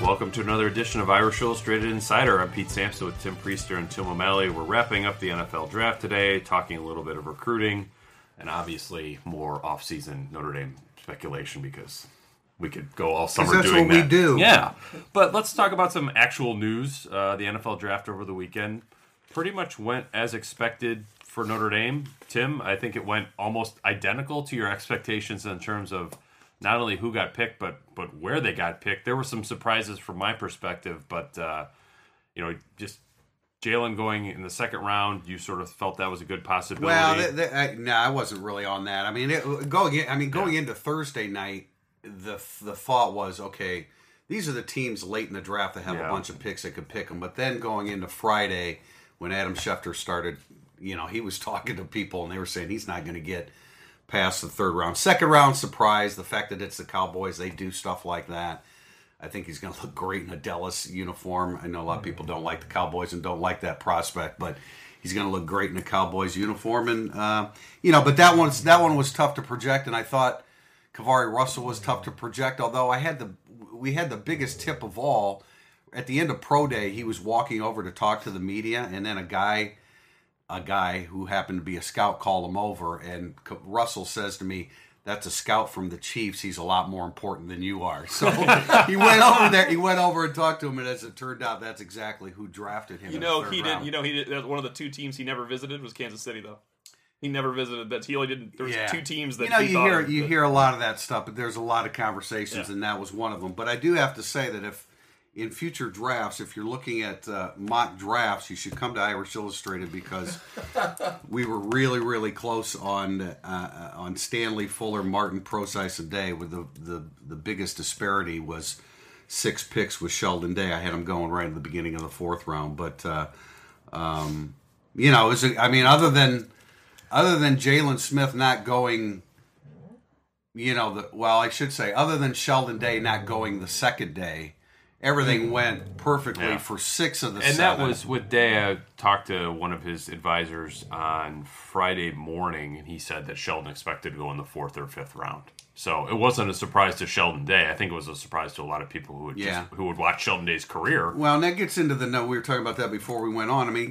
Welcome to another edition of Irish Illustrated Insider. I'm Pete Sampson with Tim Priester and Tim O'Malley. We're wrapping up the NFL Draft today, talking a little bit of recruiting, and obviously more offseason Notre Dame speculation because we could go all summer doing that. That's what we do. Yeah, but let's talk about some actual news. The NFL Draft over the weekend pretty much went as expected for Notre Dame. Tim, I think it went almost identical to your expectations in terms of not only who got picked, but where they got picked. There were some surprises from my perspective, but just Jaylon going in the second round. You sort of felt that was a good possibility. Well, I wasn't really on that. I mean, going into Thursday night, the thought was, okay, these are the teams late in the draft that have a bunch of picks that could pick them. But then going into Friday, when Adam Schefter started, he was talking to people and they were saying he's not going to get past the third round. Second round, surprise. The fact that it's the Cowboys, they do stuff like that. I think he's going to look great in a Dallas uniform. I know a lot of people don't like the Cowboys and don't like that prospect, but he's going to look great in a Cowboys uniform. And, but that one was tough to project, and I thought KeiVarae Russell was tough to project, although we had the biggest tip of all. At the end of Pro Day, he was walking over to talk to the media, and then a guy who happened to be a scout called him over, and Russell says to me, "That's a scout from the Chiefs. He's a lot more important than you are." So he went over there. He went over and talked to him, and as it turned out, that's exactly who drafted him. He didn't. That was one of the two teams he never visited was Kansas City, though. He never visited that. He only didn't. There was two teams that you hear a lot of that stuff, but there's a lot of conversations, and that was one of them. But I do have to say that if in future drafts, if you're looking at mock drafts, you should come to Irish Illustrated because we were really, really close on Stanley, Fuller, Martin, Prosise, and Day. With the biggest disparity was 6 picks with Sheldon Day. I had him going right at the beginning of the fourth round, but other than Jaylon Smith not going. Other than Sheldon Day not going the second day, everything went perfectly for 6 of the 7. And that was with Day. I talked to one of his advisors on Friday morning, and he said that Sheldon expected to go in the 4th or 5th round. So it wasn't a surprise to Sheldon Day. I think it was a surprise to a lot of people who would watch Sheldon Day's career. Well, and that gets into we were talking about that before we went on. I mean,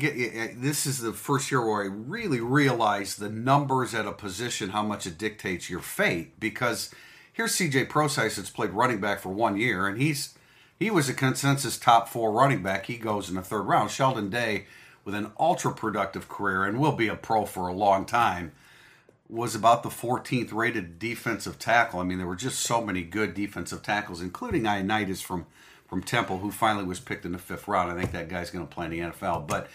this is the first year where I really realized the numbers at a position, how much it dictates your fate. Because here's C.J. Prosise that's played running back for 1 year, and He was a consensus top 4 running back. He goes in the third round. Sheldon Day, with an ultra-productive career and will be a pro for a long time, was about the 14th rated defensive tackle. I mean, there were just so many good defensive tackles, including Ioannidis from Temple, who finally was picked in the 5th round. I think that guy's going to play in the NFL. But,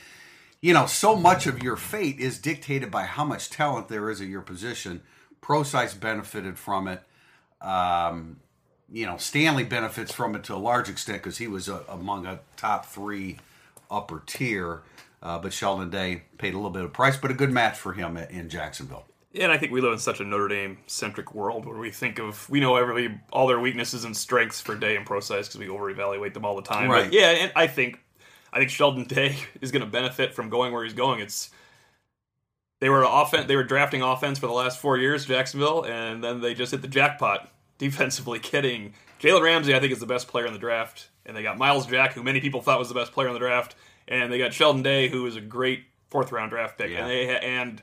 so much of your fate is dictated by how much talent there is at your position. Prosise benefited from it. Stanley benefits from it to a large extent because he was among a top 3 upper tier. But Sheldon Day paid a little bit of price, but a good match for him in Jacksonville. Yeah, and I think we live in such a Notre Dame-centric world where we know all their weaknesses and strengths for Day and Prosise because we over-evaluate them all the time. Right. But yeah, and I think Sheldon Day is going to benefit from going where he's going. They were drafting offense for the last 4 years, Jacksonville, and then they just hit the jackpot. Defensively, kidding. Jalen Ramsey, I think, is the best player in the draft. And they got Miles Jack, who many people thought was the best player in the draft. And they got Sheldon Day, who is a great fourth-round draft pick. Yeah. And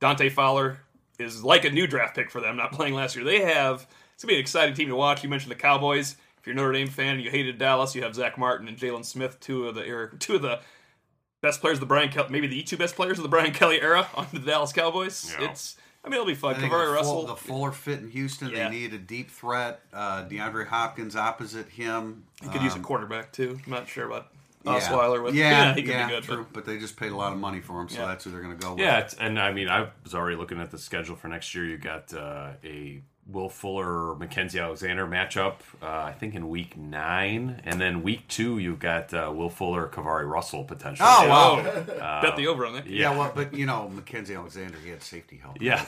Dante Fowler is like a new draft pick for them, not playing last year. It's going to be an exciting team to watch. You mentioned the Cowboys. If you're a Notre Dame fan and you hated Dallas, you have Zach Martin and Jaylon Smith, two of the best players of the Brian Kelly, maybe the two best players of the Brian Kelly era on the Dallas Cowboys. Yeah. It'll be fun. KeiVarae Russell. The Fuller fit in Houston. Yeah. They need a deep threat. DeAndre Hopkins opposite him. He could use a quarterback, too. I'm not sure about Osweiler with. Yeah, he could be good. But they just paid a lot of money for him, so that's who they're going to go with. Yeah, and I mean, I was already looking at the schedule for next year. You got a Will Fuller or McKenzie Alexander matchup, I think in week 9. And then week 2, you've got Will Fuller, KeiVarae Russell, potentially. Oh, wow. Bet the over on that. Yeah, well, but, you know, McKenzie Alexander, he had safety help. Yeah.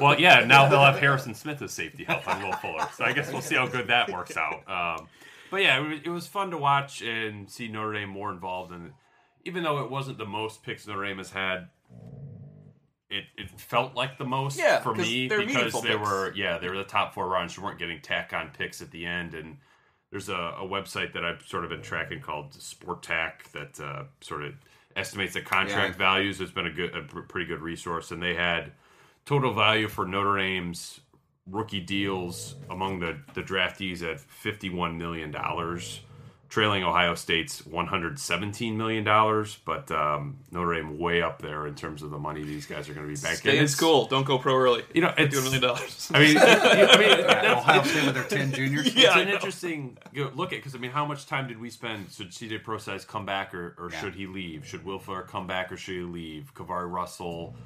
Well, yeah, now they'll have Harrison Smith as safety help on Will Fuller. So I guess we'll see how good that works out. But, yeah, it was fun to watch and see Notre Dame more involved. And even though it wasn't the most picks Notre Dame has had, it felt like the most for me because they were the top 4 rounds. You weren't getting tack on picks at the end. And there's a website that I've sort of been tracking called Sport Tack that sort of estimates the contract values. It's been a pretty good resource. And they had total value for Notre Dame's rookie deals among the draftees at $51 million, trailing Ohio State's $117 million, but Notre Dame way up there in terms of the money these guys are going to be back in. Stay in school. Don't go pro early. You know, it's $51 million. I mean, Ohio State with their 10 juniors. Yeah, it's an interesting look at, because I mean, how much time did we spend? Should C.J. Prosise come back or should he leave? Should Will Fuller come back or should he leave? KeiVarae Russell,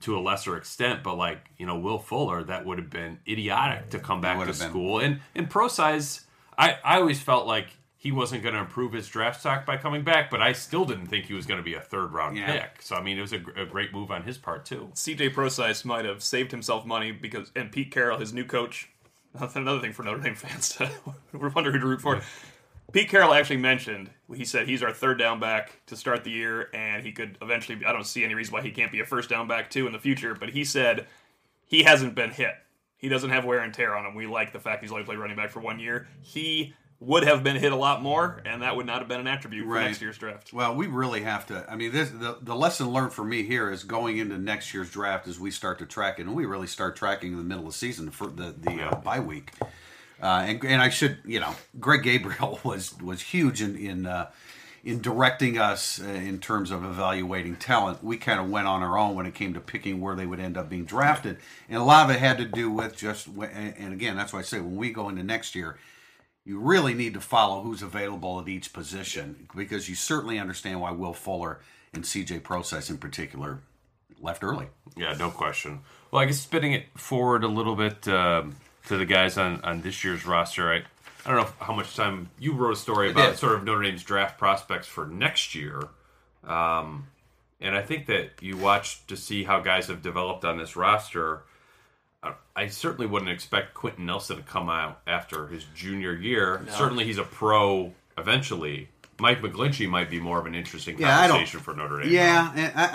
to a lesser extent, but like, you know, Will Fuller, that would have been idiotic to come back to school. And Prosise, I always felt like he wasn't going to improve his draft stock by coming back, but I still didn't think he was going to be a third-round pick. So, I mean, it was a great move on his part, too. C.J. Prosise might have saved himself money because, and Pete Carroll, his new coach, another thing for Notre Dame fans to wonder who to root for. Pete Carroll actually mentioned, he said he's our third down back to start the year, and he could eventually I don't see any reason why he can't be a first down back, too, in the future, but he said he hasn't been hit. He doesn't have wear and tear on him. We like the fact he's only played running back for 1 year. He would have been hit a lot more, and that would not have been an attribute for next year's draft. Well, we really have to. I mean, the lesson learned for me here is going into next year's draft as we start to track it, and we really start tracking in the middle of the season for the bye week. And I should, you know, Greg Gabriel was huge in directing us in terms of evaluating talent. We kind of went on our own when it came to picking where they would end up being drafted. And a lot of it had to do with just, and again, that's why I say when we go into next year, you really need to follow who's available at each position, because you certainly understand why Will Fuller and C.J. Prosise in particular left early. Yeah, no question. Well, I guess spinning it forward a little bit to the guys on this year's roster, I don't know how much time you wrote a story about sort of Notre Dame's draft prospects for next year. And I think that you watch to see how guys have developed on this roster. I certainly wouldn't expect Quenton Nelson to come out after his junior year. No. Certainly he's a pro eventually. Mike McGlinchey might be more of an interesting conversation for Notre Dame. Yeah,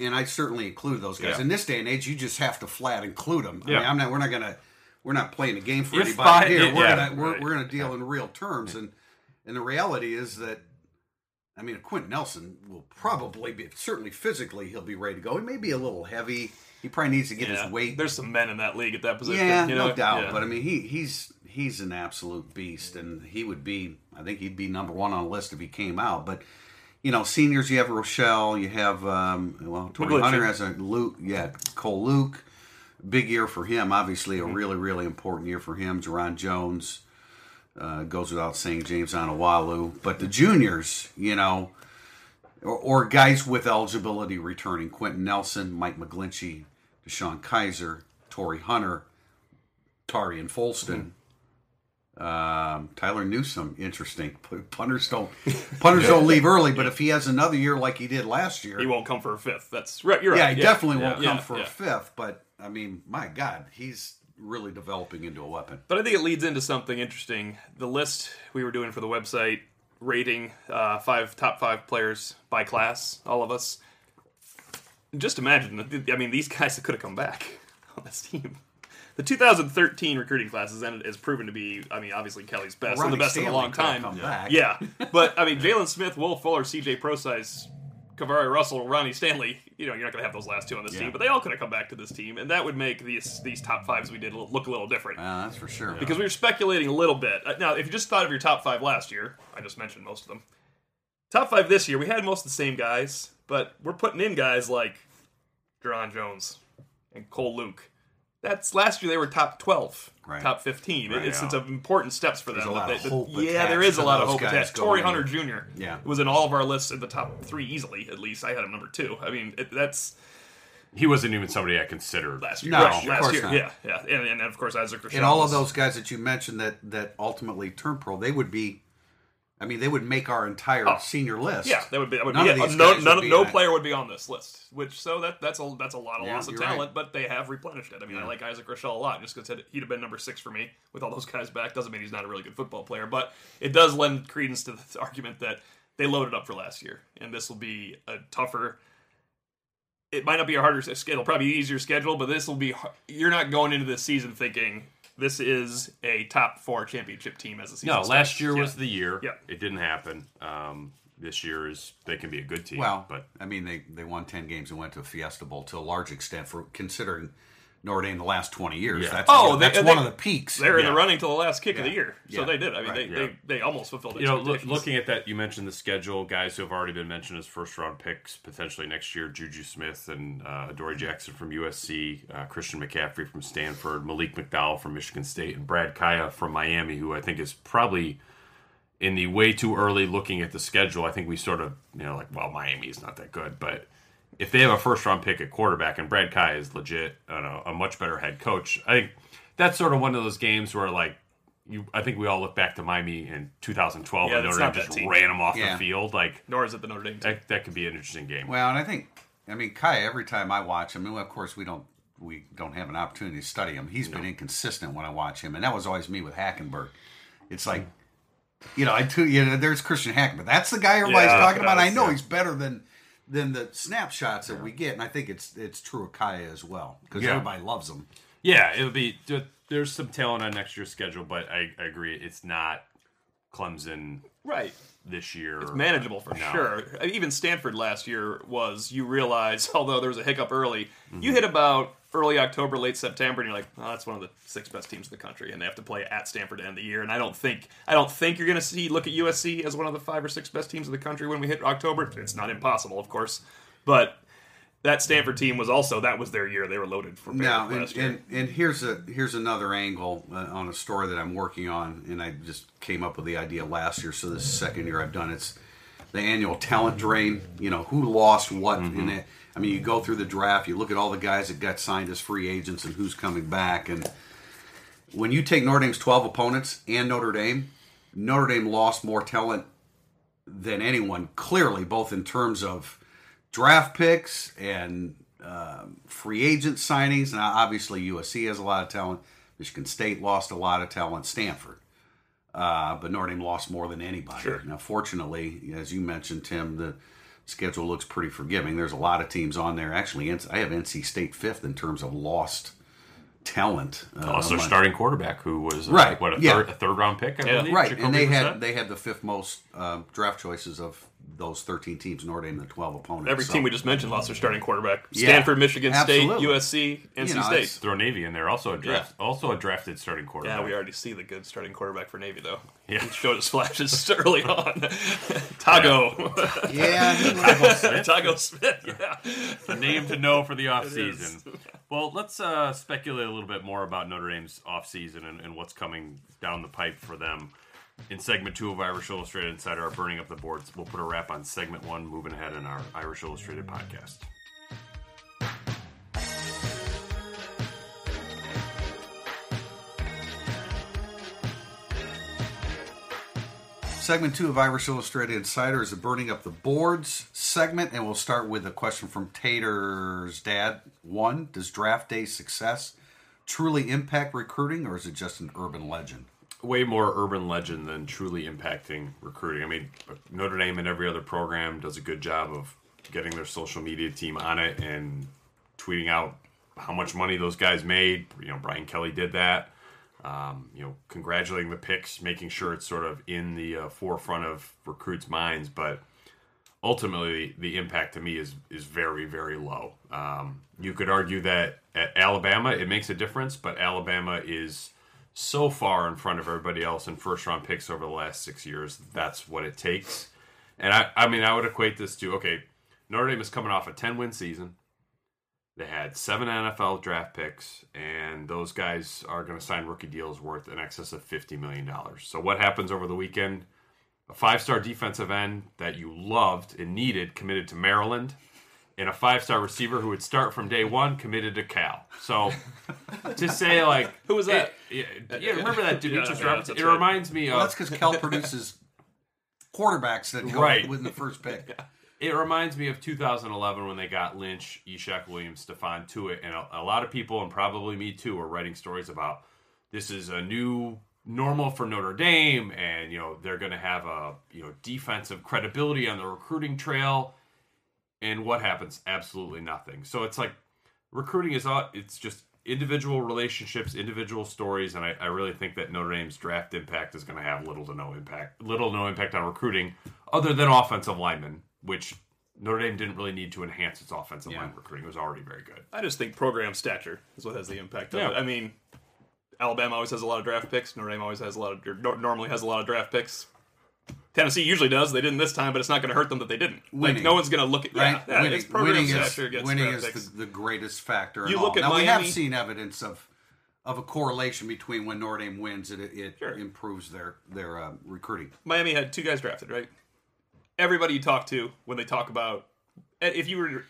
and I certainly include those guys. Yeah. In this day and age, you just have to flat include them. I mean, we're not going to... We're not playing a game for anybody here. We're going to deal in real terms, and the reality is that, I mean, Quenton Nelson will probably be, certainly physically, he'll be ready to go. He may be a little heavy. He probably needs to get his weight. There's some men in that league at that position. Yeah, you know? No doubt. Yeah. But I mean, he's an absolute beast, and he would be. I think he'd be number 1 on the list if he came out, but. You know, seniors, you have Rochell, you have, Torii Hunter has a Luke, Cole Luke. Big year for him, obviously, a really, really important year for him. Jarron Jones, goes without saying, James Onawalu. But the juniors, you know, or guys with eligibility returning, Quenton Nelson, Mike McGlinchey, Deshaun Kaiser, Torii Hunter, Tarian Folston. Tyler Newsome, interesting. Punters don't leave early, but if he has another year like he did last year, he won't come for a fifth. That's right. You're right. Yeah, he definitely won't come for a fifth. But I mean, my God, he's really developing into a weapon. But I think it leads into something interesting. The list we were doing for the website, rating top five players by class, all of us. Just imagine. I mean, these guys that could have come back on this team. The 2013 recruiting class has proven to be, I mean, obviously Kelly's best, and the best Stanley in a long time. But I mean, Jaylon Smith, Will Fuller, C.J. Prosise, KeiVarae Russell, Ronnie Stanley. You know, you're not going to have those last two on this team, but they all could have come back to this team, and that would make these top fives we did look a little different. That's for sure. Because we were speculating a little bit. Now, if you just thought of your top 5 last year, I just mentioned most of them. Top 5 this year, we had most of the same guys, but we're putting in guys like Jarron Jones and Cole Luke. That's last year they were top 12, right. top 15. Right, it's important steps for them. There is a lot of hope attached. Torii Hunter Jr. Was in all of our lists in the top three easily, at least. I had him number 2. I mean, that's... He wasn't even somebody I considered last year. No, of course not. Yeah. And of course, Isaac Rochelle. And all of those guys that you mentioned that ultimately turned pro, they would be... I mean, they would make our entire senior list. Yeah, that would be. No player would be on this list. That's a lot of loss of talent, but they have replenished it. I mean, I like Isaac Rochelle a lot. Just because he'd have been number 6 for me with all those guys back doesn't mean he's not a really good football player, but it does lend credence to the argument that they loaded up for last year, and this will be a tougher. It might not be a harder schedule. It'll probably be an easier schedule, but this will be. You're not going into this season thinking. This is a top 4 championship team as a season. No, last year was the year. Yeah. It didn't happen. This year they can be a good team. Well, but I mean, they won 10 games and went to a Fiesta Bowl to a large extent for considering Notre Dame the last 20 years. Yeah. That's one of the peaks. They're in the running till the last kick of the year. So they did. I mean, they almost fulfilled it. Looking at that, you mentioned the schedule. Guys who have already been mentioned as first-round picks, potentially next year, Juju Smith and Adoree Jackson from USC, Christian McCaffrey from Stanford, Malik McDowell from Michigan State, and Brad Kaya from Miami, who I think is probably in the way too early looking at the schedule. I think we sort of, Miami is not that good, but... If they have a first-round pick at quarterback, and Brad Kaya is legit, a much better head coach, I think that's sort of one of those games where, I think we all look back to Miami in 2012 and Notre Dame just ran them off the field. Nor is it the Notre Dame team. That could be an interesting game. Well, and I think, Kaya, every time I watch him, of course we don't have an opportunity to study him. He's been inconsistent when I watch him, and that was always me with Hackenberg. It's like, there's Christian Hackenberg. That's the guy everybody's talking about. I know he's better than the snapshots that we get, and I think it's true of Kaya as well, because everybody loves him. Yeah, it'll be. There's some talent on next year's schedule, but I agree, it's not Clemson this year. It's manageable for sure. Even Stanford last year was, you realize, although there was a hiccup early, you hit about early October, late September, and you're like, that's one of the 6 best teams in the country, and they have to play at Stanford to end the year, and I don't think you're going to look at USC as one of the 5 or 6 best teams in the country when we hit October. It's not impossible, of course, but that Stanford team was also, that was their year. They were loaded for last year. And here's another angle on a story that I'm working on, and I just came up with the idea last year, so this is the 2nd year I've done it. It's the annual talent drain, who lost what in it. I mean, you go through the draft, you look at all the guys that got signed as free agents and who's coming back. And when you take Notre Dame's 12 opponents and Notre Dame lost more talent than anyone, clearly, both in terms of draft picks and free agent signings. Now, obviously, USC has a lot of talent. Michigan State lost a lot of talent. Stanford. But Notre Dame lost more than anybody. Sure. Now, fortunately, as you mentioned, Tim, the schedule looks pretty forgiving. There's a lot of teams on there. Actually, I have NC State 5th in terms of lost talent. Also, their starting quarterback, who was a third round pick, I believe. Right, Jacoby, and they had the 5th most draft choices of those 13 teams. Notre Dame, the 12 opponents. Every team we just mentioned lost their starting quarterback. Stanford, Michigan State, USC, NC State. Throw Navy in there. Also a drafted starting quarterback. Yeah, we already see the good starting quarterback for Navy, though. Yeah. He showed his flashes early on. Tago. Yeah. Tago Smith. Yeah. It's a name to know for the offseason. Well, let's speculate a little bit more about Notre Dame's offseason and what's coming down the pipe for them. In segment 2 of Irish Illustrated Insider, our Burning Up the Boards, we'll put a wrap on segment 1, moving ahead in our Irish Illustrated podcast. Segment 2 of Irish Illustrated Insider is the Burning Up the Boards segment, and we'll start with a question from Tater's dad. 1, does draft day success truly impact recruiting, or is it just an urban legend? Way more urban legend than truly impacting recruiting. I mean, Notre Dame and every other program does a good job of getting their social media team on it and tweeting out how much money those guys made. Brian Kelly did that. Congratulating the picks, making sure it's sort of in the forefront of recruits' minds. But ultimately, the impact to me is very, very low. You could argue that at Alabama, it makes a difference, but Alabama is so far in front of everybody else in first-round picks over the last 6 years, that's what it takes. And I would equate this to, Notre Dame is coming off a 10-win season. They had 7 NFL draft picks, and those guys are going to sign rookie deals worth in excess of $50 million. So what happens over the weekend? A 5-star defensive end that you loved and needed committed to Maryland, and a 5-star receiver who would start from day one committed to Cal. So to say, like... Who was that? Yeah, remember that Demetrius Robinson? It reminds me of... Well, that's because Cal produces quarterbacks that go within the first pick. Yeah. It reminds me of 2011 when they got Lynch, Ishak Williams, Stephon Tuitt, and a lot of people, and probably me too, were writing stories about this is a new normal for Notre Dame, and they're going to have a defensive credibility on the recruiting trail. And what happens? Absolutely nothing. So it's like recruiting is all, it's just individual relationships, individual stories, and I really think that Notre Dame's draft impact is going to have little to no impact on recruiting, other than offensive linemen, which Notre Dame didn't really need to enhance its offensive line recruiting. It was already very good. I just think program stature is what has the impact of it. I mean, Alabama always has a lot of draft picks. Notre Dame always has normally has a lot of draft picks. Tennessee usually does. They didn't this time, but it's not going to hurt them that they didn't. Winning. Like, no one's going to look at... Right? Yeah, winning, winning is the greatest factor in all. Look at Miami. We have seen evidence of a correlation between when Notre Dame wins, it improves their recruiting. Miami had 2 guys drafted, right? Everybody you talk to, when they talk about, if you were to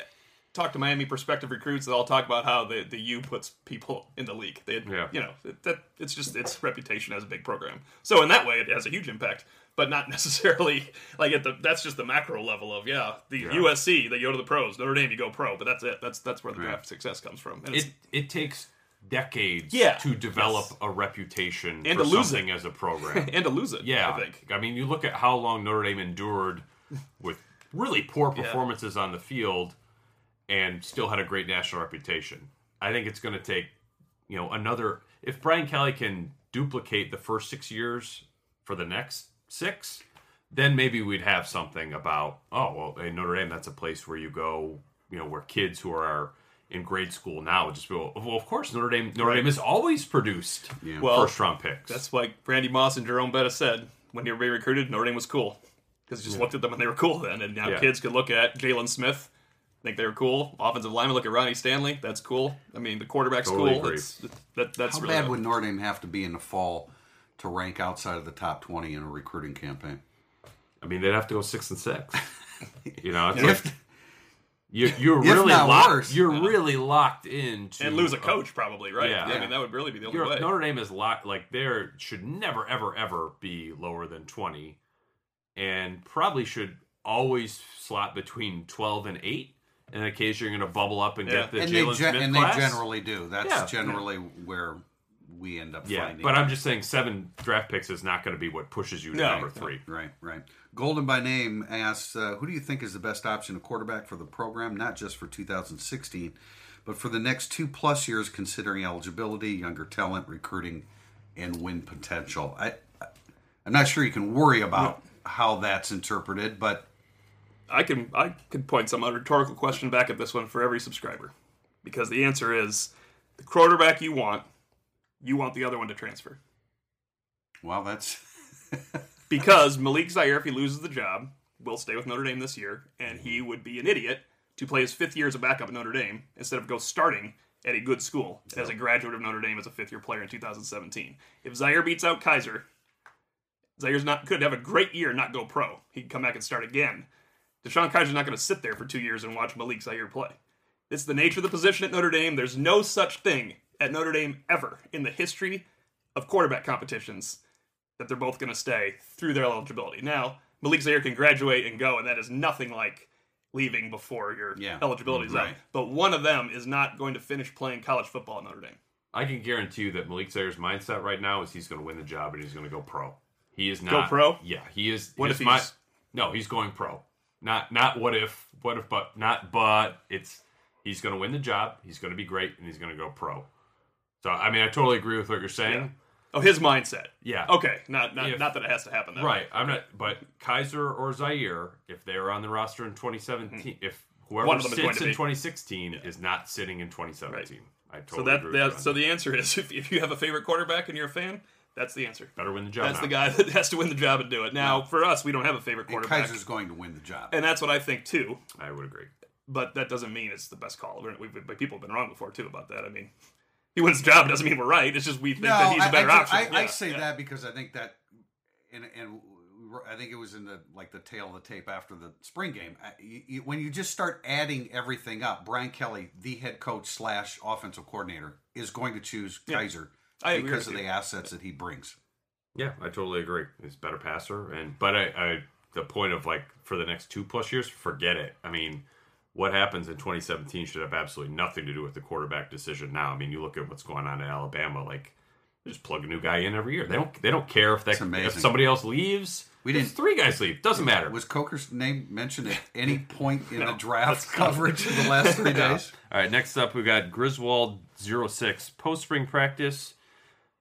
talk to Miami prospective recruits, they all talk about how the U puts people in the league. It's just its reputation as a big program. So in that way, it has a huge impact, but not necessarily like that's just the macro level of USC. They go to the pros. Notre Dame, you go pro, but that's it. That's where the draft success comes from. And it takes decades to develop a reputation and for something as a program. And to lose it, I think. I mean, you look at how long Notre Dame endured with really poor performances on the field and still had a great national reputation. I think it's going to take, another... If Brian Kelly can duplicate the first 6 years for the next 6, then maybe we'd have something about, in Notre Dame, that's a place where you go, where kids who are... in grade school now would just be, of course, Notre Dame has always produced first-round picks. That's like Randy Moss and Jerome Bettis said, when they were being recruited, Notre Dame was cool. Because you just looked at them and they were cool then. And now kids could look at Jaylon Smith, think they were cool. Offensive lineman, look at Ronnie Stanley, that's cool. I mean, the quarterback's cool. That's How really bad would Notre Dame have to be in the fall to rank outside of the top 20 in a recruiting campaign? I mean, they'd have to go 6-6. You're really locked. Really locked in to, and lose a coach probably, right? Yeah. I mean that would really be the only way. Notre Dame is locked. Like there should never, ever, ever be lower than 20, and probably should always slot between 12 and 8. And occasionally you're going to bubble up and get the Jaylon Smith class. And they generally do. That's generally where we end up finding. But I'm just saying 7 draft picks is not going to be what pushes you to number 3. Right. Golden by Name asks, who do you think is the best option of quarterback for the program, not just for 2016, but for the next 2+ years, considering eligibility, younger talent, recruiting, and win potential? I'm not sure you can worry about how that's interpreted, but... I can point some rhetorical question back at this one for every subscriber, because the answer is the quarterback you want the other one to transfer. Well, that's... because Malik Zaire, if he loses the job, will stay with Notre Dame this year, and he would be an idiot to play his 5th year as a backup at Notre Dame instead of go starting at a good school as a graduate of Notre Dame as a 5th-year player in 2017. If Zaire beats out Kaiser, Zaire's could have a great year and not go pro. He'd come back and start again. Deshaun Kaiser's not going to sit there for 2 years and watch Malik Zaire play. It's the nature of the position at Notre Dame. There's no such thing at Notre Dame ever in the history of quarterback competitions that they're both going to stay through their eligibility. Now, Malik Zaire can graduate and go, and that is nothing like leaving before your eligibility is up. But one of them is not going to finish playing college football at Notre Dame. I can guarantee you that Malik Zaire's mindset right now is he's going to win the job and he's going to go pro. He is not. Go pro? Yeah, he is. What if he's... No, he's going pro. Not what if. What if, but not, but. It's he's going to win the job, he's going to be great, and he's going to go pro. So, I mean, I totally agree with what you're saying. Yeah. Oh, his mindset. Yeah. Okay. Not that it has to happen that way. Right. I'm not. But Kaiser or Zaire, if they were on the roster in 2017, if whoever sits in 2016 is not sitting in 2017, right. I totally agree. So the answer is, if you have a favorite quarterback and you're a fan, that's the answer. Better win the job. That's the guy that has to win the job and do it. Now, for us, we don't have a favorite quarterback. And Kaiser's going to win the job, and that's what I think too. I would agree. But that doesn't mean it's the best call. People have been wrong before, too, about that. I mean, he wins the job doesn't mean we're right. It's just we think that he's a better option. I say that because I think that, and I think it was in the tail of the tape after the spring game. When you just start adding everything up, Brian Kelly, the head coach / offensive coordinator, is going to choose Kaiser because of the assets that he brings. Yeah, I totally agree. He's a better passer. But the point of, for the next 2+ years, forget it. I mean, what happens in 2017 should have absolutely nothing to do with the quarterback decision now. I mean, you look at what's going on in Alabama, they just plug a new guy in every year. They don't care if somebody else leaves. Three guys leave. Doesn't matter. Was Coker's name mentioned at any point in the draft coverage in the last 3 days? All right, next up we got Griswold06. Post-spring practice,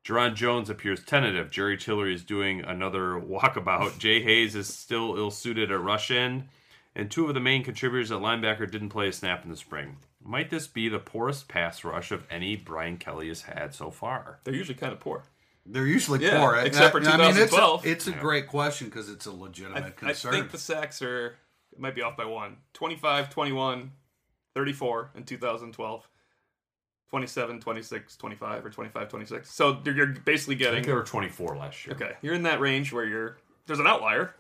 Jarron Jones appears tentative. Jerry Tillery is doing another walkabout. Jay Hayes is still ill-suited at rush end. And two of the main contributors at linebacker didn't play a snap in the spring. Might this be the poorest pass rush of any Brian Kelly has had so far? They're usually kind of poor. They're usually poor. Except for 2012. It's a great question because it's a legitimate concern. I think the sacks might be off by one. 25, 21, 34 in 2012. 27, 26, 25, or 25, 26. So you're basically getting... I think they were 24 last year. Okay. You're in that range where there's an outlier.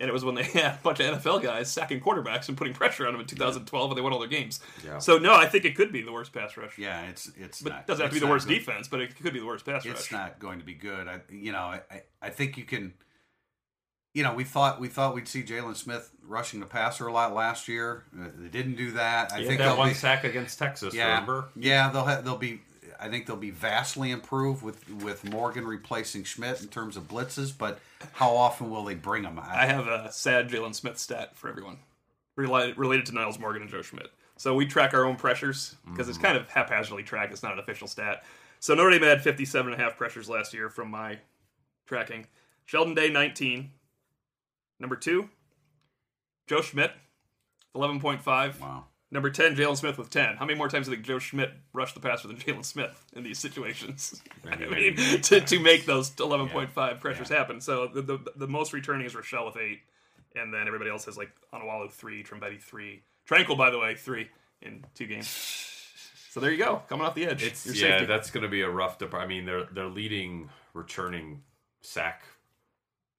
And it was when they had a bunch of NFL guys sacking quarterbacks and putting pressure on them in 2012, and they won all their games. Yeah. So, no, I think it could be the worst pass rush. Yeah, it doesn't have to be the worst defense, but it could be the worst pass rush. It's not going to be good. I think you can... You know, we thought we'd see Jaylon Smith rushing the passer a lot last year. They didn't do that. I think that one sack against Texas, remember? Yeah, they'll be vastly improved with Morgan replacing Schmidt in terms of blitzes, but how often will they bring them? I have a sad Jaylon Smith stat for everyone related to Niles Morgan and Joe Schmidt. So we track our own pressures because it's kind of haphazardly tracked. It's not an official stat. So Notre Dame had 57.5 pressures last year from my tracking. Sheldon Day, 19. Number 2, Joe Schmidt, 11.5. Wow. Number 10, Jaylon Smith with 10. How many more times do you think Joe Schmidt rushed the passer than Jaylon Smith in these situations? Maybe to make those 11.5 pressures happen. So the most returning is Rochell with 8, and then everybody else has Onuwalu 3, Trombetti 3, Tranquil, by the way, 3 in 2 games. So there you go, coming off the edge. Safety. That's going to be a rough department. I mean, they're leading returning sack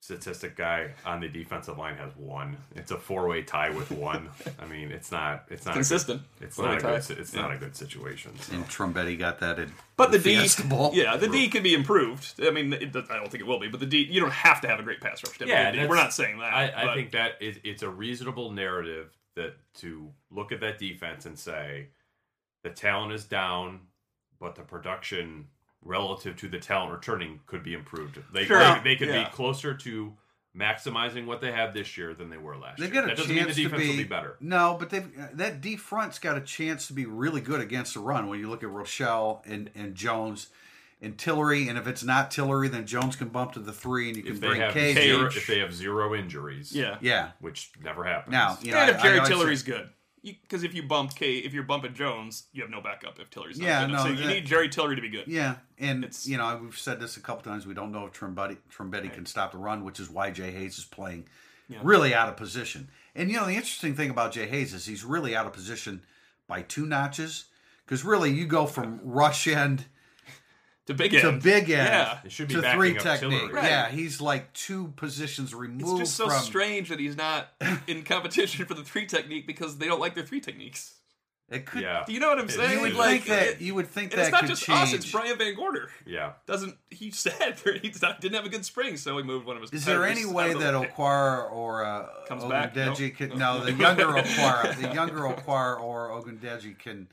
statistic guy on the defensive line has 1. It's a 4-way tie with 1. I mean, it's not consistent. It's not a good situation. So. And Trombetti got that in. But the D can be improved. I mean, I don't think it will be. But the D, you don't have to have a great pass rush. Yeah, we're not saying that. I think that it's a reasonable narrative that to look at that defense and say the talent is down, but the production relative to the talent returning could be improved. They could be closer to maximizing what they have this year than they were last year. That doesn't mean the defense will be better. No, but that D front's got a chance to be really good against the run when you look at Rochelle and Jones and Tillery, and if it's not Tillery, then Jones can bump to the 3 and you can bring Cage. If they have 0 injuries. Yeah. Which never happens. Now, if Jerry Tillery's good. Because if you're bumping Jones, you have no backup if Tillery's not good. So you need Jerry Tillery to be good. Yeah, and we've said this a couple times. We don't know if Trombetti can stop the run, which is why Jay Hayes is playing really out of position. And the interesting thing about Jay Hayes is he's really out of position by 2 notches. Because really, you go from rush end to big end to 3 technique. Right. Yeah, he's 2 positions removed. It's just so strange that he's not in competition for the 3 technique because they don't like their 3 techniques. It could, you know what I'm saying? You would think that could change. It's not just us; it's Brian Van Gorder. Yeah, he didn't have a good spring, so he moved one of his. Is there any way that Okwara or Ogundeji can? No, the younger Okwara or Ogundeji can.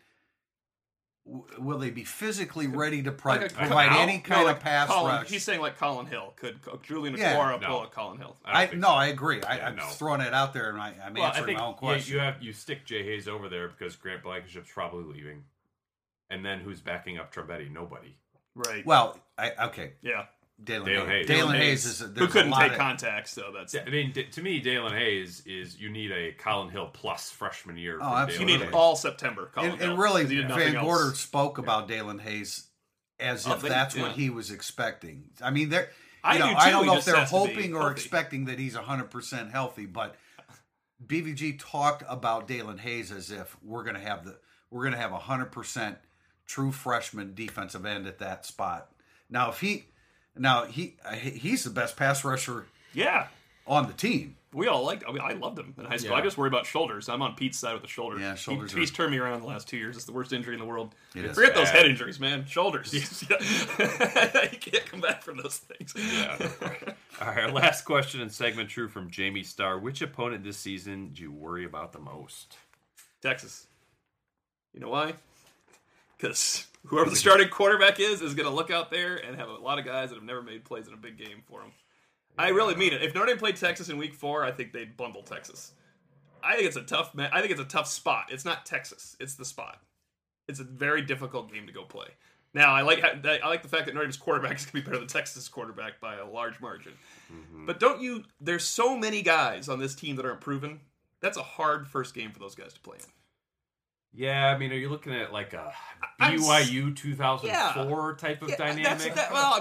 Will they be physically ready to provide any kind of pass rush? He's saying Colin Hill. Could Julian Okwara pull a Colin Hill? I agree. I'm throwing it out there, and I'm answering my own question. You stick Jay Hayes over there because Grant Blankenship's probably leaving. And then who's backing up Trombetti? Nobody. Right. Well, okay. Yeah. Daylon Hayes. Daylon Hayes is... Who couldn't take contacts, though. To me, Daylon Hayes is... You need a Colin Hill plus freshman year. Oh, absolutely. You need all September Colin Hill. And really, Van Gorder spoke about Daylon Hayes as if that's what he was expecting. I mean, I don't know if they're hoping or expecting that he's 100% healthy, but... BVG talked about Dalen Hayes as if we're going to have 100% true freshman defensive end at that spot. Now, if he's the best pass rusher, yeah, on the team. We all liked. I mean, I loved him in high school. Yeah. I just worry about shoulders. I'm on Pete's side with the shoulders. Yeah, shoulders. He's turned me around the last 2 years. It's the worst injury in the world. Forget those head injuries, man. Shoulders. You can't come back from those things. Yeah. All right. Our last question and segment, True, from Jamie Starr. Which opponent this season do you worry about the most? Texas. You know why? Because whoever the starting quarterback is going to look out there and have a lot of guys that have never made plays in a big game for them. I really mean it. If Notre Dame played Texas in Week 4, I think they'd bundle Texas. I think it's a tough spot. It's not Texas. It's the spot. It's a very difficult game to go play. Now, I like the fact that Notre Dame's quarterback is going to be better than Texas' quarterback by a large margin. Mm-hmm. But there's so many guys on this team that are improving. That's a hard first game for those guys to play in. Yeah, I mean, are you looking at like a BYU 2004 type of dynamic? I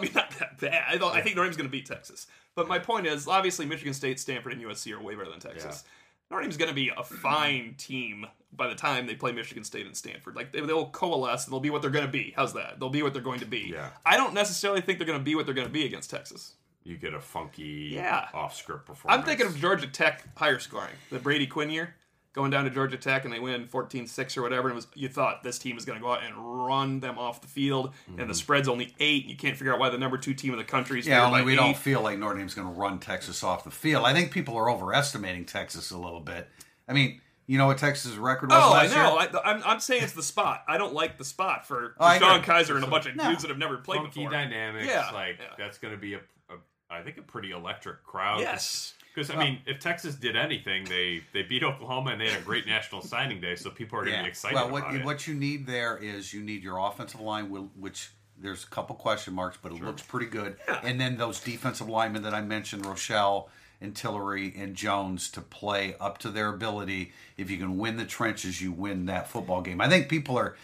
mean, not that bad. I think Notre Dame's going to beat Texas. But my point is, obviously, Michigan State, Stanford, and USC are way better than Texas. Yeah. Notre Dame's going to be a fine team by the time they play Michigan State and Stanford. Like, they'll coalesce, and they'll be what they're going to be. How's that? They'll be what they're going to be. Yeah. I don't necessarily think they're going to be what they're going to be against Texas. You get a funky, off-script performance. I'm thinking of Georgia Tech higher scoring, the Brady Quinn year. Going down to Georgia Tech and they win 14-6 or whatever, and you thought this team is going to go out and run them off the field, and the spread's only 8, and you can't figure out why the number 2 team in the country is only by 8. Don't feel like Notre Dame's going to run Texas off the field. I think people are overestimating Texas a little bit. I mean, you know what Texas' record was last year? I'm saying it's the spot. I don't like the spot for Sean Kaiser and a bunch of dudes that have never played before. Funky dynamics. Yeah. That's going to be, a pretty electric crowd. Yes. Because, I mean, if Texas did anything, they beat Oklahoma and they had a great national signing day, so people are going to be excited about it. What you need there is you need your offensive line, which there's a couple question marks, but it looks pretty good. Yeah. And then those defensive linemen that I mentioned, Rochell and Torii and Jones, to play up to their ability. If you can win the trenches, you win that football game. I think people are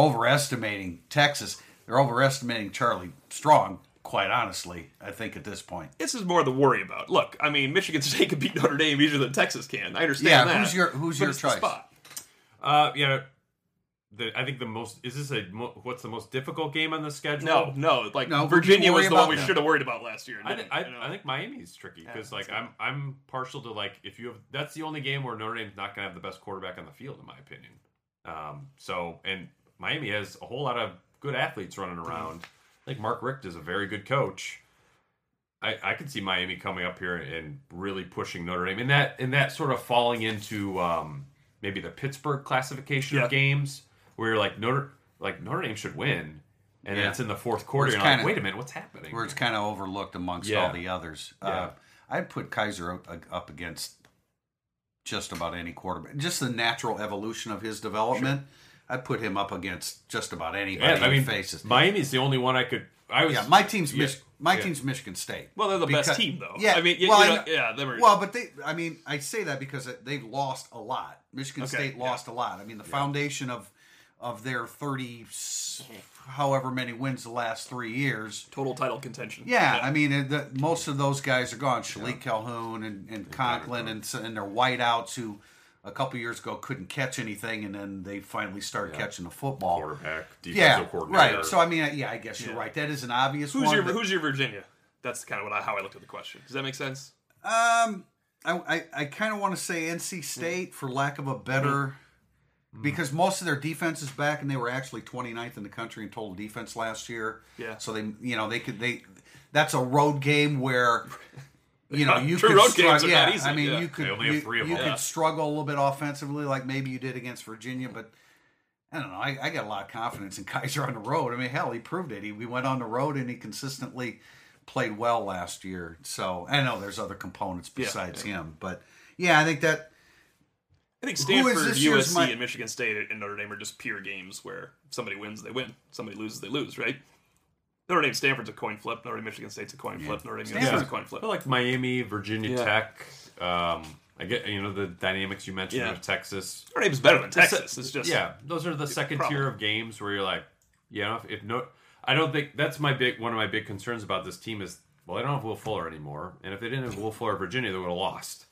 overestimating Texas. They're overestimating Charlie Strong. Quite honestly, I think at this point. This is more the worry about. Look, I mean, Michigan State could beat Notre Dame easier than Texas can. I understand that. Yeah, who's your choice? Spot. I think the most... Is this what's the most difficult game on the schedule? No. Virginia was the one we should have worried about last year. I think Miami's tricky because I'm partial to if you have... That's the only game where Notre Dame's not going to have the best quarterback on the field, in my opinion. And Miami has a whole lot of good athletes running around. I think Mark Richt is a very good coach. I could see Miami coming up here and really pushing Notre Dame. And that sort of falling into maybe the Pittsburgh classification of games where you're Notre Dame should win. And then it's in the fourth quarter. And you're wait a minute, what's happening? Where it's kind of overlooked amongst all the others. I'd put Kaiser up against just about any quarterback. Just the natural evolution of his development. Sure. I'd put him up against just about anybody who faces. Miami's the only one I could... My team's Michigan State. Well, they're the best team, though. Yeah, I mean, I say that because they've lost a lot. Michigan State lost a lot. I mean, the foundation of their 30, however many wins the last 3 years. Total title contention. Yeah, I mean, most of those guys are gone. Shalik Calhoun and Conklin and their whiteouts who... A couple years ago, couldn't catch anything, and then they finally started catching the football. Quarterback, defensive coordinator. Right. So, I mean, I guess you're right. That is an obvious one. Who's your Virginia? That's kind of how I looked at the question. Does that make sense? I kind of want to say NC State for lack of a better, because most of their defense is back, and they were actually 29th in the country in total defense last year. Yeah. So they could. That's a road game where. You could struggle a little bit offensively, like maybe you did against Virginia, but I don't know. I got a lot of confidence in Kaiser on the road. I mean, hell, he proved it. We went on the road and he consistently played well last year. So I know there's other components besides him, but I think that. I think Stanford, USC, and Michigan State and Notre Dame are just pure games where somebody wins, they win. Somebody loses, they lose, right? Notre Dame, Stanford's a coin flip. Notre Dame, Michigan State's a coin flip. Notre Dame, Stanford's a coin flip. But Miami, Virginia Tech, I get the dynamics you mentioned of Texas. Notre Dame's better than Texas. It's just those are the second tier of games where you're I don't think that's one of my big concerns about this team is they don't have Will Fuller anymore, and if they didn't have Will Fuller, Virginia, they would have lost.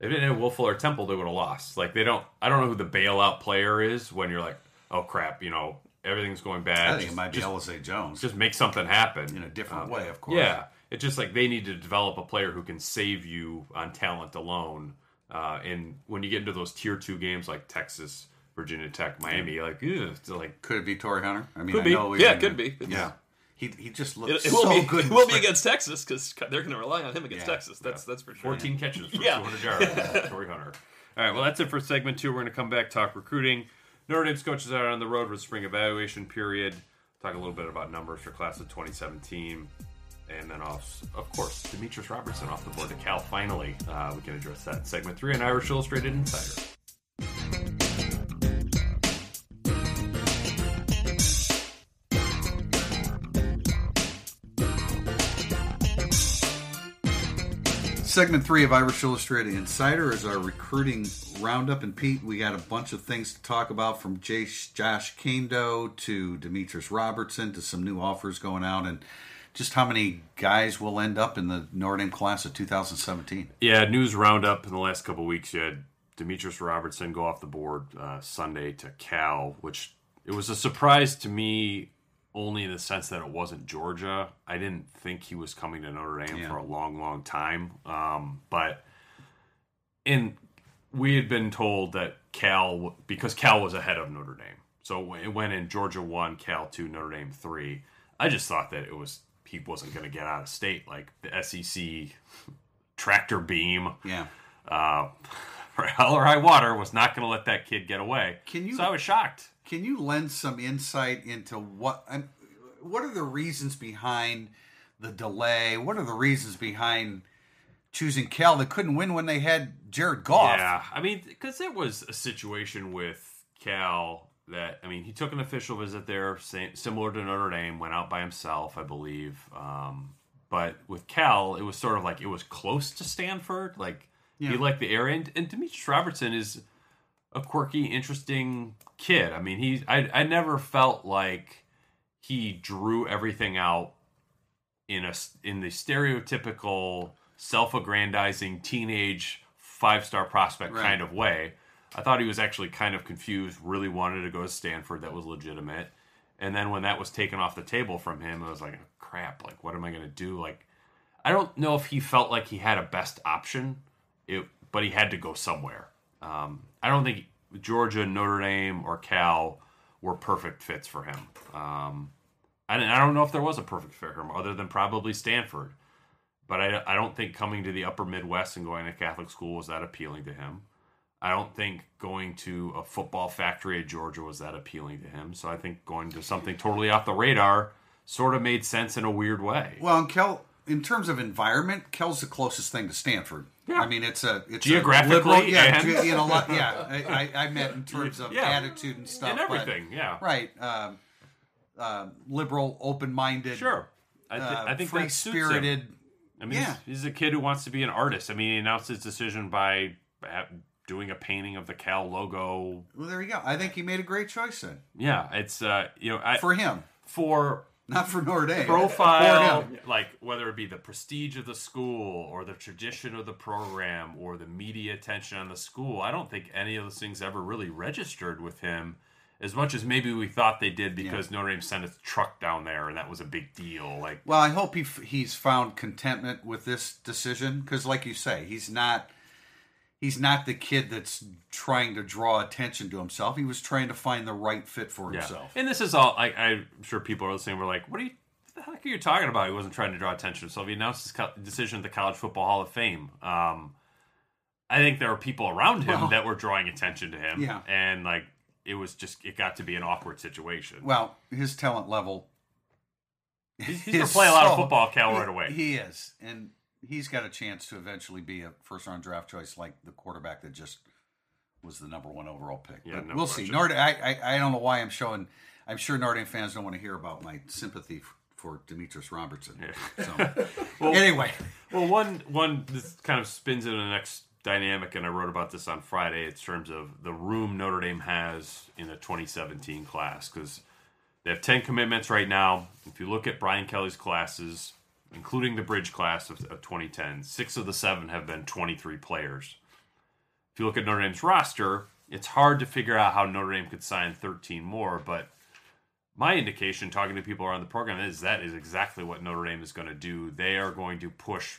If they didn't have Will Fuller Temple, they would have lost. Like, they don't. I don't know who the bailout player is when you're like, oh crap, you know, everything's going bad. I think it might be LSA Jones. Just make something happen in a different way, of course. Yeah, it's just like they need to develop a player who can save you on talent alone. And when you get into those tier 2 games like Texas, Virginia Tech, Miami, like, ew, like, could it be Torii Hunter? I mean, could be. I know it could be. It's, yeah. He just looks good. It will be against Texas because they're going to rely on him against Texas. That's for sure. 14 catches for 200 yards. Torii Hunter. All right, well, that's it for segment 2. We're going to come back, talk recruiting. Notre Dame's coaches out on the road with spring evaluation period. Talk a little bit about numbers for class of 2017. And then, of course, Demetrius Robertson off the board to Cal finally. We can address that in segment 3 on Irish Illustrated Insider. Segment 3 of Irish Illustrated Insider is our recruiting roundup. And Pete, we got a bunch of things to talk about, from Josh Kando to Demetrius Robertson to some new offers going out, and just how many guys will end up in the Notre Dame class of 2017. Yeah, news roundup in the last couple of weeks. You had Demetrius Robertson go off the board Sunday to Cal, which it was a surprise to me. Only in the sense that it wasn't Georgia. I didn't think he was coming to Notre Dame for a long, long time. But we had been told that Cal, because Cal was ahead of Notre Dame. So it went in Georgia 1, Cal 2, Notre Dame 3. I just thought that he wasn't going to get out of state. Like the SEC tractor beam. Yeah. For hell or high water, was not going to let that kid get away. So I was shocked. Can you lend some insight into what are the reasons behind the delay? What are the reasons behind choosing Cal that couldn't win when they had Jared Goff? Yeah, I mean, because it was a situation with Cal that, I mean, he took an official visit there, similar to Notre Dame, went out by himself, I believe. But with Cal, it was sort of like it was close to Stanford, like, he liked the area, and Demetrius Robertson is a quirky, interesting kid. I mean, I never felt like he drew everything out in the stereotypical self-aggrandizing teenage five-star prospect kind of way. I thought he was actually kind of confused, really wanted to go to Stanford, that was legitimate. And then when that was taken off the table from him, I was like, oh, crap, like, what am I going to do? Like, I don't know if he felt like he had a best option. But he had to go somewhere. I don't think Georgia, Notre Dame, or Cal were perfect fits for him. I don't know if there was a perfect fit for him, other than probably Stanford. But I don't think coming to the upper Midwest and going to Catholic school was that appealing to him. I don't think going to a football factory at Georgia was that appealing to him. So I think going to something totally off the radar sort of made sense in a weird way. Well, and Cal, in terms of environment, Cal's the closest thing to Stanford. Yeah. I mean, it's geographically, I meant in terms of attitude and stuff, and everything, right. Liberal, open-minded, sure. I think free-spirited. I mean, he's a kid who wants to be an artist. I mean, he announced his decision by doing a painting of the Cal logo. Well, there you go. I think he made a great choice then. Yeah, it's for him, for. Not for Notre Dame. Profile, like whether it be the prestige of the school or the tradition of the program or the media attention on the school, I don't think any of those things ever really registered with him as much as maybe we thought they did, because Notre Dame sent a truck down there and that was a big deal. Like, well, I hope he's found contentment with this decision, because like you say, he's not the kid that's trying to draw attention to himself. He was trying to find the right fit for himself. And this is all, I'm sure people are listening, we're like, what the heck are you talking about? He wasn't trying to draw attention to himself. He announced his decision at the College Football Hall of Fame. I think there were people around him that were drawing attention to him. Yeah. And like, it got to be an awkward situation. Well, his talent level. He's going to play a lot of football, Cal, right away. He is. And he's got a chance to eventually be a first-round draft choice, like the quarterback that just was the number 1 overall pick. Yeah, but we'll see. I don't know why I'm showing. I'm sure Notre Dame fans don't want to hear about my sympathy for Demetrius Robertson. Yeah. So, anyway. Well, one this kind of spins into the next dynamic, and I wrote about this on Friday in terms of the room Notre Dame has in the 2017 class, because they have 10 commitments right now. If you look at Brian Kelly's classes, including the bridge class of 2010, 6 of the 7 have been 23 players. If you look at Notre Dame's roster, it's hard to figure out how Notre Dame could sign 13 more, but my indication, talking to people around the program, is that is exactly what Notre Dame is going to do. They are going to push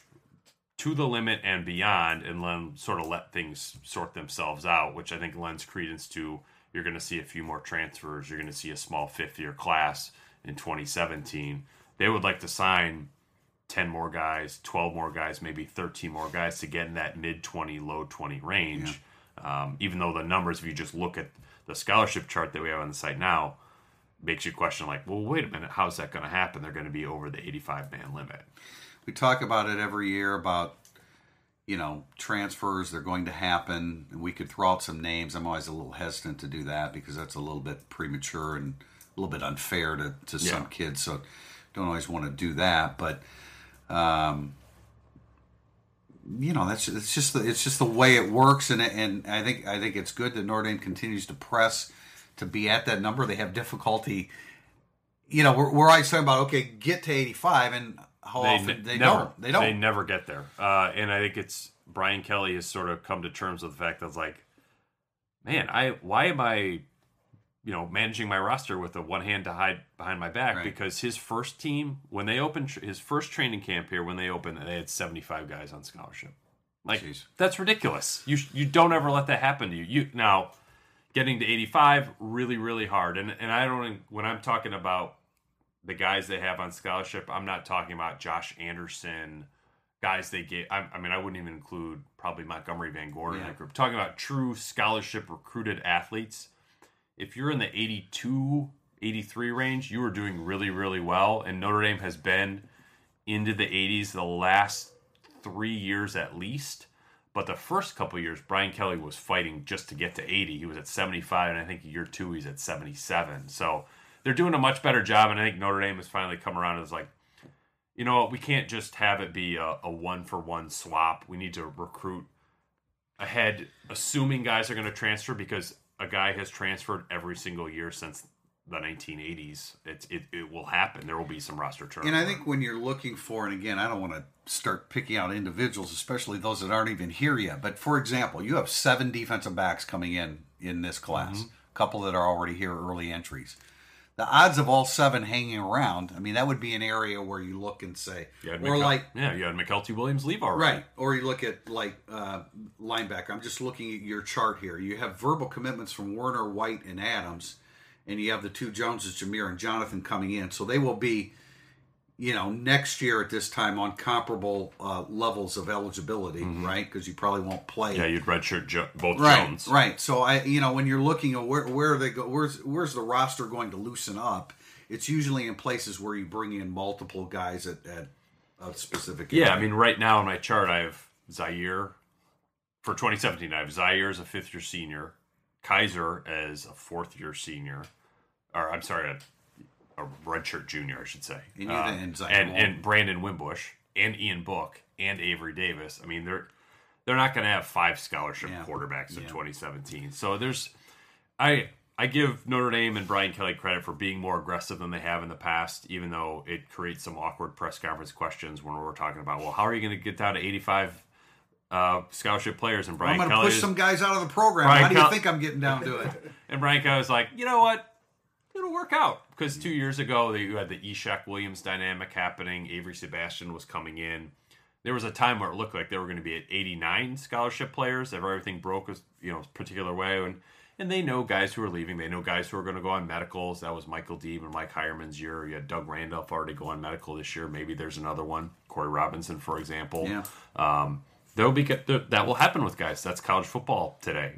to the limit and beyond and then sort of let things sort themselves out, which I think lends credence to you're going to see a few more transfers. You're going to see a small fifth-year class in 2017. They would like to sign 10 more guys, 12 more guys, maybe 13 more guys to get in that mid-20, low-20 range. Yeah. Even though the numbers, if you just look at the scholarship chart that we have on the site now, makes you question, like, well, wait a minute, how's that going to happen? They're going to be over the 85-man limit. We talk about it every year about, you know, transfers, they're going to happen, and we could throw out some names. I'm always a little hesitant to do that because that's a little bit premature and a little bit unfair to some kids, so don't always want to do that. But, you know, it's just the way it works, and I think it's good that Notre Dame continues to press to be at that number. They have difficulty. You know, we're always talking about, okay, get to 85, and how often they don't. They never get there. And I think it's Brian Kelly has sort of come to terms with the fact that it's like, man, why am I, you know, managing my roster with a one hand to hide behind my back? Right. Because his first team, when they opened his first training camp here, when they opened, they had 75 guys on scholarship. Like, jeez. That's ridiculous. You don't ever let that happen to you. Now, getting to 85, really, really hard. And I don't, when I'm talking about the guys they have on scholarship, I'm not talking about Josh Anderson, guys they get. I mean, I wouldn't even include probably Montgomery Van Gordon in that group. Talking about true scholarship recruited athletes. If you're in the 82, 83 range, you are doing really, really well. And Notre Dame has been into the 80s the last 3 years at least. But the first couple of years, Brian Kelly was fighting just to get to 80. He was at 75, and I think year two he's at 77. So they're doing a much better job, and I think Notre Dame has finally come around and is like, you know what, we can't just have it be a one-for-one swap. We need to recruit ahead, assuming guys are going to transfer, because a guy has transferred every single year since the 1980s. It will happen. There will be some roster turnover. And I think when you're looking for, and again, I don't want to start picking out individuals, especially those that aren't even here yet. But for example, you have 7 defensive backs coming in this class, a couple that are already here, early entries. The odds of all 7 hanging around, I mean, that would be an area where you look and say, you had McKelty Williams leave already. Right. Or you look at like linebacker. I'm just looking at your chart here. You have verbal commitments from Werner, White, and Adams. And you have the 2 Joneses, Jameer and Jonathan, coming in. So they will be, you know, next year at this time on comparable levels of eligibility, right? Because you probably won't play. Yeah, you'd redshirt both Jones. Right. So, when you're looking at where they go, where's the roster going to loosen up, it's usually in places where you bring in multiple guys at a specific area. Yeah, I mean, right now in my chart, I have Zaire. For 2017, I have Zaire as a fifth-year senior, Kaiser as a fourth-year senior. Or I'm sorry, a redshirt junior, I should say. And Brandon Wimbush and Ian Book and Avery Davis. I mean, they're not going to have 5 scholarship quarterbacks in 2017. So there's, I give Notre Dame and Brian Kelly credit for being more aggressive than they have in the past, even though it creates some awkward press conference questions when we're talking about, well, how are you going to get down to 85? Scholarship players, and Brian Kelly. I'm going to push some guys out of the program. How do you think I'm getting down to it? And Brian Kelly was like, you know what? It'll work out. Because 2 years ago, you had the Eshaq Williams dynamic happening. Avery Sebastian was coming in. There was a time where it looked like they were going to be at 89 scholarship players. Everything broke a particular way. And they know guys who are leaving. They know guys who are going to go on medicals. That was Michael Deeb and Mike Hireman's year. You had Doug Randolph already go on medical this year. Maybe there's another one. Corey Robinson, for example. Yeah. That will happen with guys. That's college football today.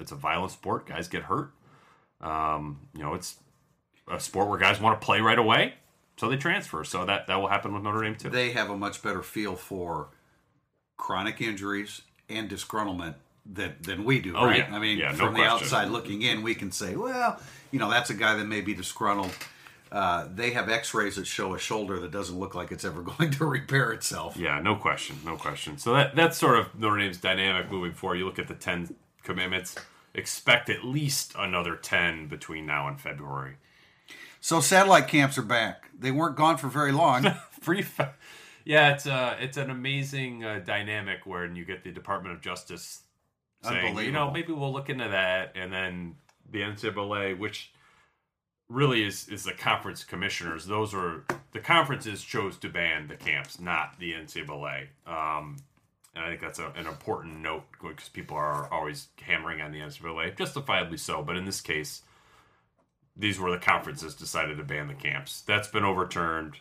It's a violent sport. Guys get hurt. It's a sport where guys want to play right away, so they transfer. So that will happen with Notre Dame too. They have a much better feel for chronic injuries and disgruntlement than we do, right? Yeah. I mean, from the outside looking in, we can say, well, that's a guy that may be disgruntled. They have x-rays that show a shoulder that doesn't look like it's ever going to repair itself. Yeah, no question. So that's sort of Notre Dame's dynamic moving forward. You look at the 10 commitments, expect at least another 10 between now and February. So satellite camps are back. They weren't gone for very long. It's an amazing dynamic where you get the Department of Justice saying, you know, maybe we'll look into that. And then the NCAA, which really is the conference commissioners. Those are the conferences chose to ban the camps, not the NCAA. And I think that's an important note because people are always hammering on the NCAA, justifiably so. But in this case, these were the conferences decided to ban the camps. That's been overturned.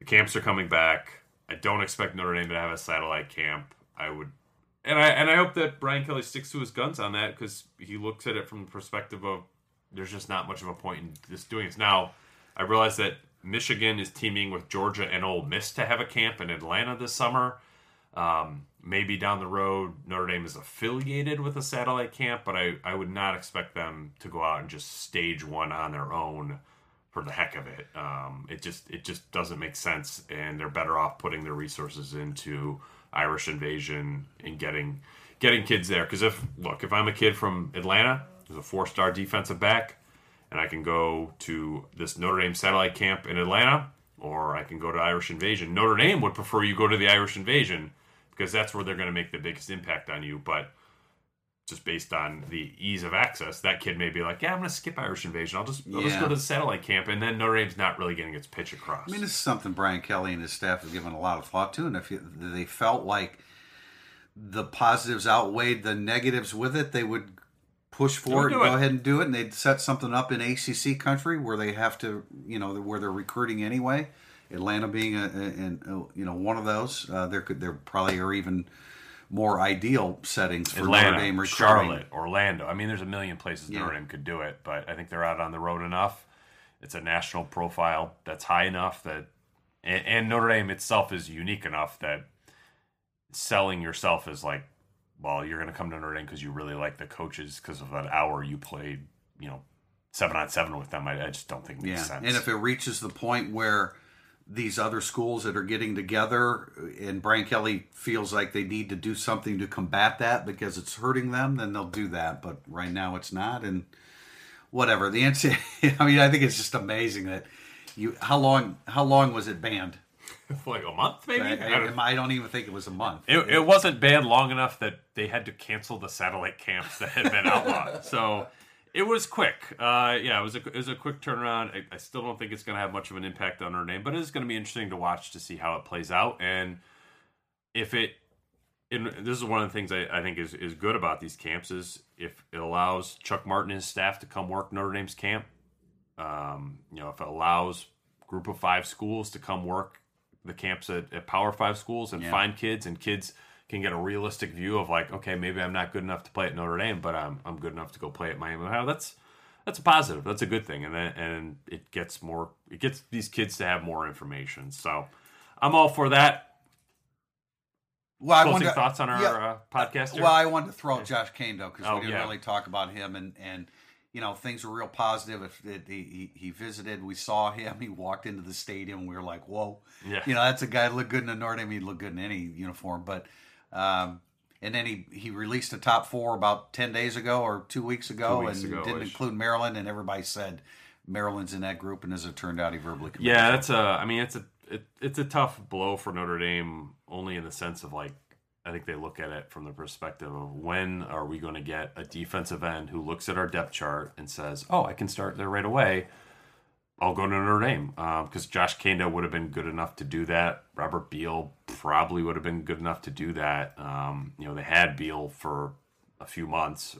The camps are coming back. I don't expect Notre Dame to have a satellite camp. I hope that Brian Kelly sticks to his guns on that because he looks at it from the perspective of there's just not much of a point in just doing this. Now, I realize that Michigan is teaming with Georgia and Ole Miss to have a camp in Atlanta this summer. Maybe down the road, Notre Dame is affiliated with a satellite camp, but I would not expect them to go out and just stage one on their own for the heck of it. It just doesn't make sense, and they're better off putting their resources into Irish Invasion and getting kids there. Because if I'm a kid from Atlanta, there's a 4-star defensive back, and I can go to this Notre Dame satellite camp in Atlanta, or I can go to Irish Invasion. Notre Dame would prefer you go to the Irish Invasion because that's where they're going to make the biggest impact on you. But just based on the ease of access, that kid may be like, yeah, I'm going to skip Irish Invasion. I'll just go to the satellite camp. And then Notre Dame's not really getting its pitch across. I mean, this is something Brian Kelly and his staff have given a lot of thought to. And if they felt like the positives outweighed the negatives with it, they would push forward and go ahead and do it. And they'd set something up in ACC country where they have to, you know, where they're recruiting anyway. Atlanta being, one of those. There probably are even more ideal settings for Atlanta, Notre Dame recruiting. Charlotte, Orlando. I mean, there's a million places Notre Dame could do it, but I think they're out on the road enough. It's a national profile that's high enough that, and Notre Dame itself is unique enough that selling yourself is like, well, you're going to come to Notre Dame because you really like the coaches because of that hour you played, 7-on-7 with them. I just don't think it makes sense. And if it reaches the point where these other schools that are getting together and Brian Kelly feels like they need to do something to combat that because it's hurting them, then they'll do that. But right now it's not. And whatever the NCAA, I mean, I think it's just amazing that how long was it banned? For like a month, maybe? I don't even think it was a month. It wasn't banned long enough that they had to cancel the satellite camps that had been outlawed. So it was quick. It was a quick turnaround. I still don't think it's going to have much of an impact on Notre Dame, but it is going to be interesting to watch to see how it plays out. And if this is one of the things I think is good about these camps is if it allows Chuck Martin and his staff to come work Notre Dame's camp, if it allows Group of 5 schools to come work the camps at Power 5 schools and find kids, and kids can get a realistic view of like, okay, maybe I'm not good enough to play at Notre Dame, but I'm good enough to go play at Miami, Ohio. That's a positive. That's a good thing, and it gets more. It gets these kids to have more information. So I'm all for that. Well, closing thoughts on our podcast here? Well, I wanted to throw out Josh Kane though because we didn't really talk about him and. You know, things were real positive. He visited, we saw him, he walked into the stadium, we were like, whoa. Yeah. You know, that's a guy that looked good in a Notre Dame, he'd look good in any uniform. But, and then he released the top 4 about 10 days ago or 2 weeks ago, didn't include Maryland, and everybody said Maryland's in that group, and as it turned out, he verbally committed. Yeah, it's a tough blow for Notre Dame, only in the sense of like, I think they look at it from the perspective of when are we going to get a defensive end who looks at our depth chart and says, oh, I can start there right away. I'll go to Notre Dame. Because Josh Kanda would have been good enough to do that. Robert Beal probably would have been good enough to do that. They had Beal for a few months.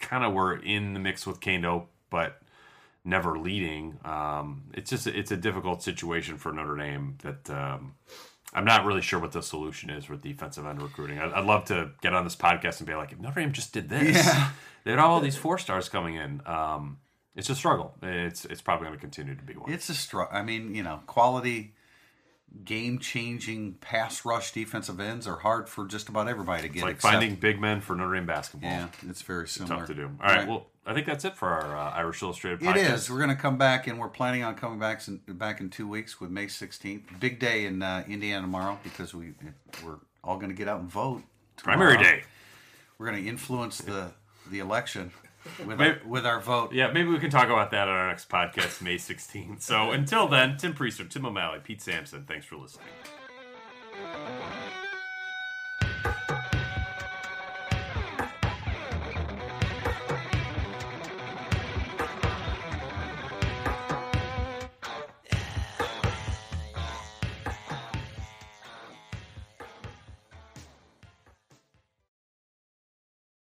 Kind of were in the mix with Kando, but never leading. It's a difficult situation for Notre Dame that I'm not really sure what the solution is with defensive end recruiting. I'd love to get on this podcast and be like, if Notre Dame just did this, they had all these 4-stars coming in. It's a struggle. It's probably going to continue to be one. It's a struggle. I mean, quality, game-changing pass rush defensive ends are hard for just about everybody to get. It's like finding big men for Notre Dame basketball. Yeah, it's very similar. It's tough to do. All right. Well, I think that's it for our Irish Illustrated podcast. It is. We're going to come back, and we're planning on coming back in 2 weeks with May 16th. Big day in Indiana tomorrow because we're all going to get out and vote. Tomorrow. Primary day. We're going to influence the election with our vote. Yeah, maybe we can talk about that on our next podcast, May 16th. So until then, Tim Priester, Tim O'Malley, Pete Sampson, thanks for listening.